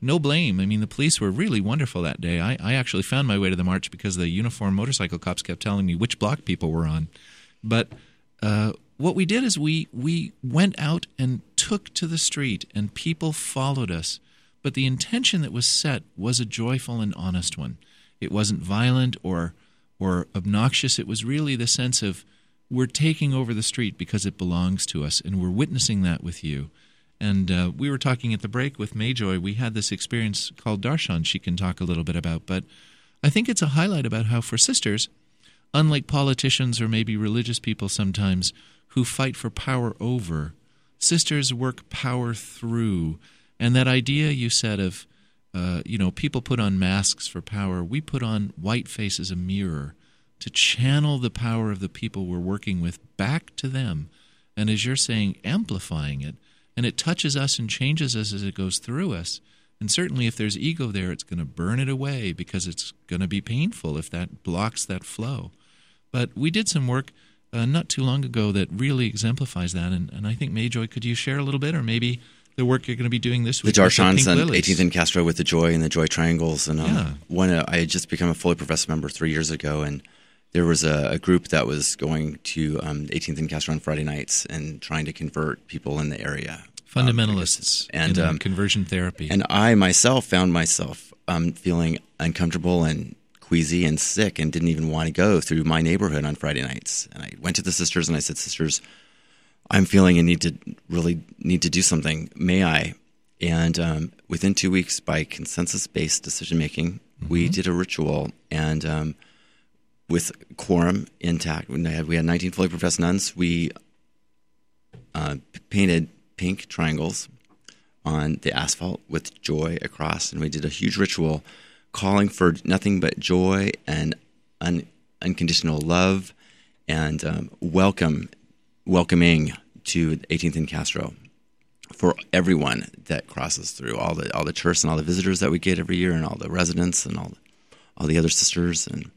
No blame. I mean, the police were really wonderful that day. I, I actually found my way to the march because the uniformed motorcycle cops kept telling me which block people were on. But uh, what we did is we we went out and took to the street, and people followed us. But the intention that was set was a joyful and honest one. It wasn't violent or or obnoxious. It was really the sense of, we're taking over the street because it belongs to us, and we're witnessing that with you. And uh, we were talking at the break with maeJoy. We had this experience called Darshan she can talk a little bit about. But I think it's a highlight about how, for sisters, unlike politicians or maybe religious people sometimes who fight for power over, sisters work power through. And that idea you said of, uh, you know, people put on masks for power. We put on white face as a mirror to channel the power of the people we're working with back to them. And as you're saying, amplifying it. And it touches us and changes us as it goes through us. And certainly if there's ego there, it's going to burn it away, because it's going to be painful if that blocks that flow. But we did some work uh, not too long ago that really exemplifies that. And, and I think, maeJoy, could you share a little bit, or maybe the work you're going to be doing this week? The Darshans on eighteenth and Castro with the Joy and the Joy Triangles. And um, yeah. one, uh, I had just become a fully professed member three years ago, and there was a, a group that was going to um, eighteenth and Castro on Friday nights and trying to convert people in the area. Fundamentalists um, and um, conversion therapy. And I myself found myself um, feeling uncomfortable and queasy and sick, and didn't even want to go through my neighborhood on Friday nights. And I went to the sisters and I said, "Sisters, I'm feeling I need to really need to do something. May I?" And um, within two weeks, by consensus-based decision-making, mm-hmm. we did a ritual, and um, with quorum intact. We had, we had nineteen fully professed nuns. We uh, painted pink triangles on the asphalt with joy across, and we did a huge ritual calling for nothing but joy and un- unconditional love and um, welcome, welcoming to eighteenth and Castro for everyone that crosses through, all the all the church and all the visitors that we get every year, and all the residents and all the, all the other sisters. And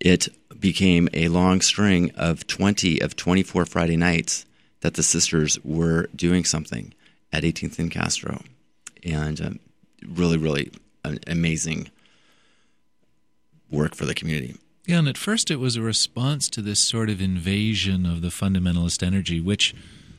it became a long string of twenty of twenty-four Friday nights that the sisters were doing something at eighteenth and Castro. And um, really, really an amazing work for the community. Yeah, and at first it was a response to this sort of invasion of the fundamentalist energy, which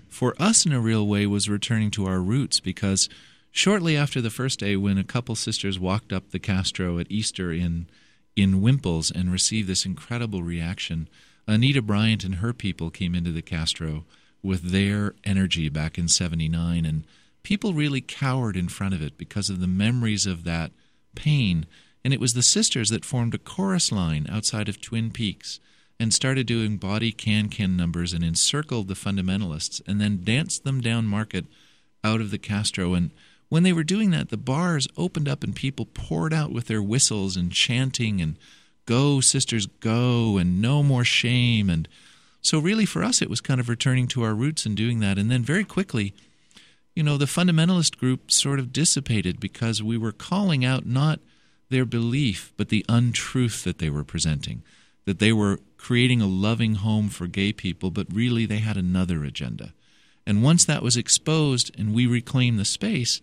for us in a real way was returning to our roots, because shortly after the first day, when a couple sisters walked up the Castro at Easter in in wimples and received this incredible reaction, Anita Bryant and her people came into the Castro with their energy back in seventy-nine, and people really cowered in front of it because of the memories of that pain. And it was the sisters that formed a chorus line outside of Twin Peaks and started doing body can-can numbers and encircled the fundamentalists and then danced them down market out of the Castro. And when they were doing that, the bars opened up and people poured out with their whistles and chanting and "Go, sisters, go," and "No more shame." And so really for us it was kind of returning to our roots and doing that. And then very quickly, you know, the fundamentalist group sort of dissipated because we were calling out not their belief, but the untruth that they were presenting, that they were creating a loving home for gay people, but really they had another agenda. And once that was exposed and we reclaimed the space,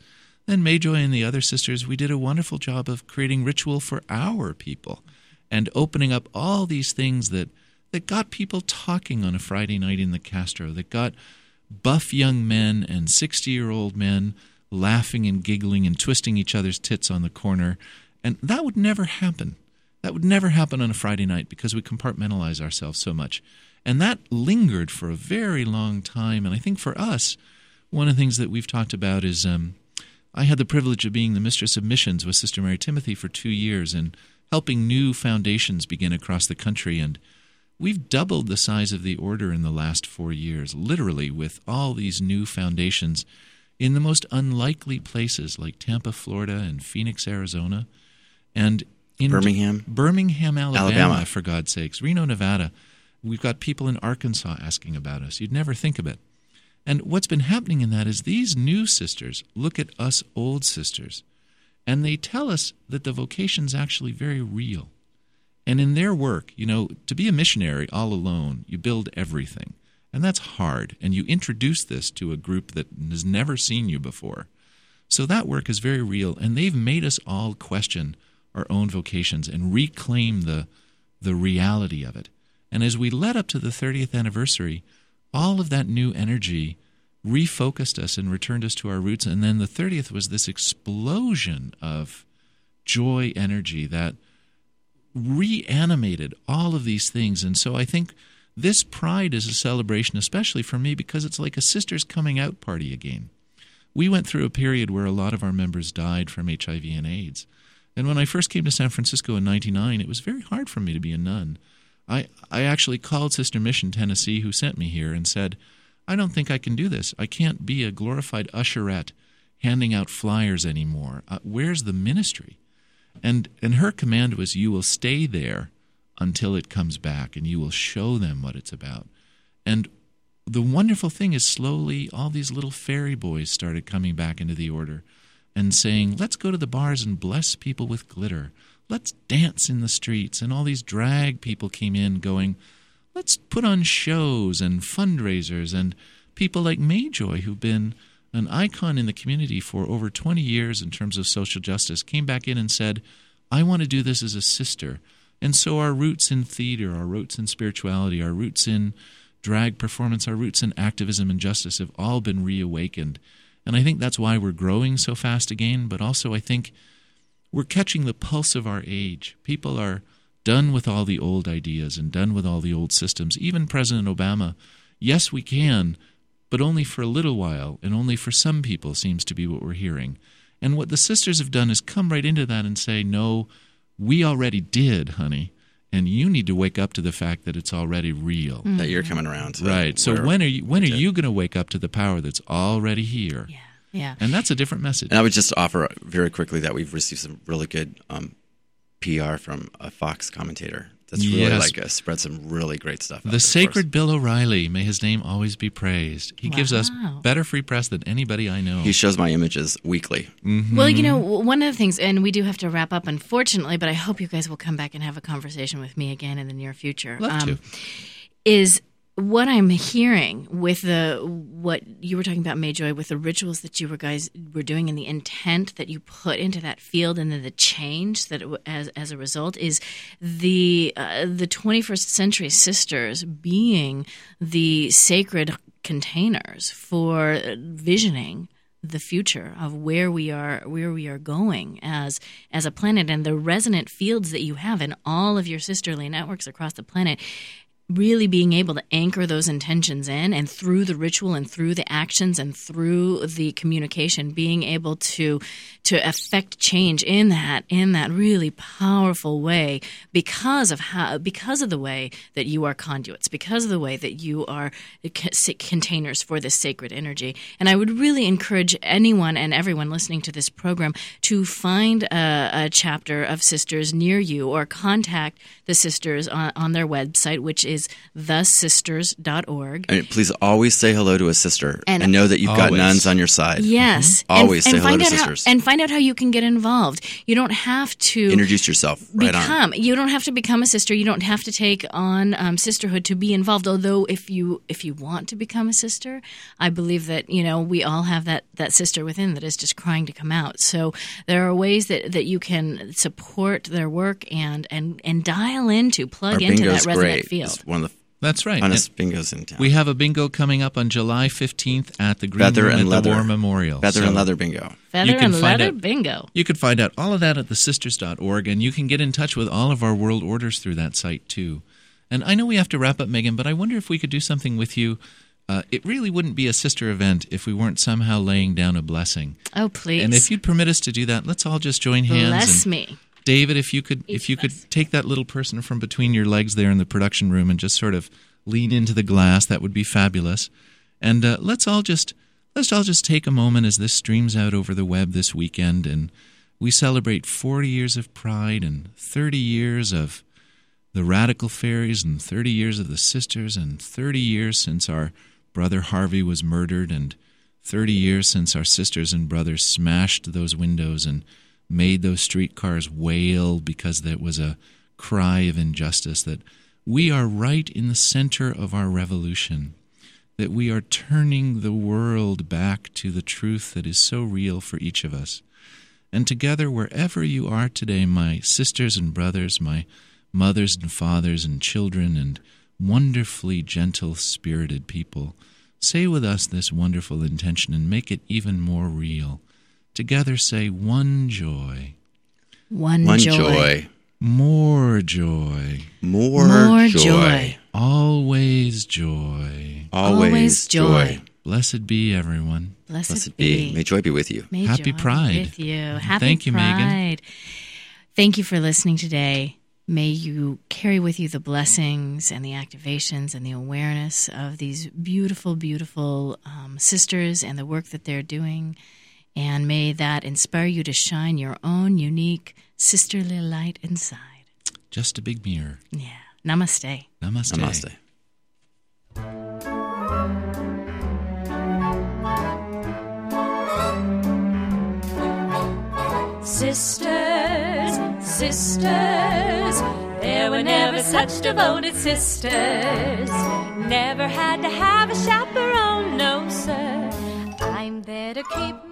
then maeJoy and the other sisters, we did a wonderful job of creating ritual for our people and opening up all these things that, that got people talking on a Friday night in the Castro, that got buff young men and sixty-year-old men laughing and giggling and twisting each other's tits on the corner. And that would never happen. That would never happen on a Friday night because we compartmentalize ourselves so much. And that lingered for a very long time. And I think for us, one of the things that we've talked about is um, I had the privilege of being the mistress of missions with Sister Mary Timothy for two years and helping new foundations begin across the country. And we've doubled the size of the order in the last four years, literally, with all these new foundations in the most unlikely places like Tampa, Florida, and Phoenix, Arizona. And in Birmingham, Birmingham, Alabama, Alabama, for God's sakes, Reno, Nevada. We've got people in Arkansas asking about us. You'd never think of it. And what's been happening in that is these new sisters look at us old sisters, and they tell us that the vocation's actually very real. And in their work, you know, to be a missionary all alone, you build everything. And that's hard. And you introduce this to a group that has never seen you before. So that work is very real. And they've made us all question our own vocations and reclaim the the reality of it. And as we led up to the thirtieth anniversary, all of that new energy refocused us and returned us to our roots. And then the thirtieth was this explosion of joy energy that reanimated all of these things. And so I think this pride is a celebration, especially for me, because it's like a sister's coming out party again. We went through a period where a lot of our members died from H I V and AIDS. And when I first came to San Francisco in ninety-nine, it was very hard for me to be a nun. I, I actually called Sister Mission Tennessee, who sent me here, and said, I don't think I can do this. I can't be a glorified usherette handing out flyers anymore. Uh, where's the ministry? And and her command was, you will stay there until it comes back, and you will show them what it's about. And the wonderful thing is slowly all these little fairy boys started coming back into the order and saying, let's go to the bars and bless people with glitter. Let's dance in the streets. And all these drag people came in going, let's put on shows and fundraisers. And people like maeJoy, who've been an icon in the community for over twenty years in terms of social justice, came back in and said, I want to do this as a sister. And so our roots in theater, our roots in spirituality, our roots in drag performance, our roots in activism and justice have all been reawakened. And I think that's why we're growing so fast again, but also I think we're catching the pulse of our age. People are done with all the old ideas and done with all the old systems. Even President Obama, yes, we can, but only for a little while and only for some people seems to be what we're hearing. And what the sisters have done is come right into that and say, no, we already did, honey, and you need to wake up to the fact that it's already real. Mm-hmm. That you're coming around. So right. So when are you when are you going to wake up to the power that's already here? Yeah. Yeah. And that's a different message. And I would just offer very quickly that we've received some really good um, P R from a Fox commentator That's really yes. like a, spread some really great stuff. Out the there, sacred Bill O'Reilly, may his name always be praised. He wow. gives us better free press than anybody I know. He shows my images weekly. Mm-hmm. Well, you know, one of the things, and we do have to wrap up, unfortunately, but I hope you guys will come back and have a conversation with me again in the near future. Love um, to. Is what I'm hearing with the what you were talking about, maeJoy, with the rituals that you were guys were doing and the intent that you put into that field, and then the change that it, as as a result, is the uh, the twenty-first century sisters being the sacred containers for visioning the future of where we are where we are going as as a planet, and the resonant fields that you have in all of your sisterly networks across the planet. Really being able to anchor those intentions in, and through the ritual and through the actions and through the communication, being able to to affect change in that in that really powerful way, because of how because of the way that you are conduits, because of the way that you are containers for this sacred energy. And I would really encourage anyone and everyone listening to this program to find a, a chapter of Sisters near you, or contact the Sisters on, on their website, which is the sisters dot org. And please always say hello to a sister, and, and know that you've always. got nuns on your side. Yes. Mm-hmm. Always and, say and hello to sisters. How, and find out how you can get involved. You don't have to... Introduce yourself. Right become, on. You don't have to become a sister. You don't have to take on um, sisterhood to be involved, although if you if you want to become a sister, I believe that, you know, we all have that, that sister within that is just crying to come out. So there are ways that, that you can support their work and, and, and dial into, plug Our into that resonant great. field. One of the That's right. funnest bingos in town. We have a bingo coming up on July fifteenth at the Green Feather Room and at Leather. the War Memorial. Feather so and Leather Bingo. Feather and Leather out, Bingo. You can find out all of that at the sisters dot org, and you can get in touch with all of our world orders through that site too. And I know we have to wrap up, Megan, but I wonder if we could do something with you. Uh, it really wouldn't be a sister event if we weren't somehow laying down a blessing. Oh, please. And if you'd permit us to do that, let's all just join hands. Bless and, me. David, if you could Each if you could take that little person from between your legs there in the production room and just sort of lean into the glass, that would be fabulous. And uh, let's all just let's all just take a moment as this streams out over the web this weekend, and we celebrate forty years of Pride and thirty years of the Radical Fairies and thirty years of the Sisters and thirty years since our brother Harvey was murdered, and thirty years since our sisters and brothers smashed those windows and made those streetcars wail because that was a cry of injustice, that we are right in the center of our revolution, that we are turning the world back to the truth that is so real for each of us. And together, wherever you are today, my sisters and brothers, my mothers and fathers and children and wonderfully gentle-spirited people, say with us this wonderful intention and make it even more real. Together say, one joy. One, one joy. joy. More joy. More, More joy. joy. Always joy. Always joy. Blessed be everyone. Blessed, Blessed be. be. May joy be with you. May Happy joy Pride. Be with you. Happy Thank you, Pride. Megan. Thank you for listening today. May you carry with you the blessings and the activations and the awareness of these beautiful, beautiful um, sisters and the work that they're doing. And may that inspire you to shine your own unique sisterly light inside. Just a big mirror. Yeah. Namaste. Namaste. Namaste. Sisters, sisters, there were never such devoted sisters. Never had to have a chaperone, no sir. I'm there to keep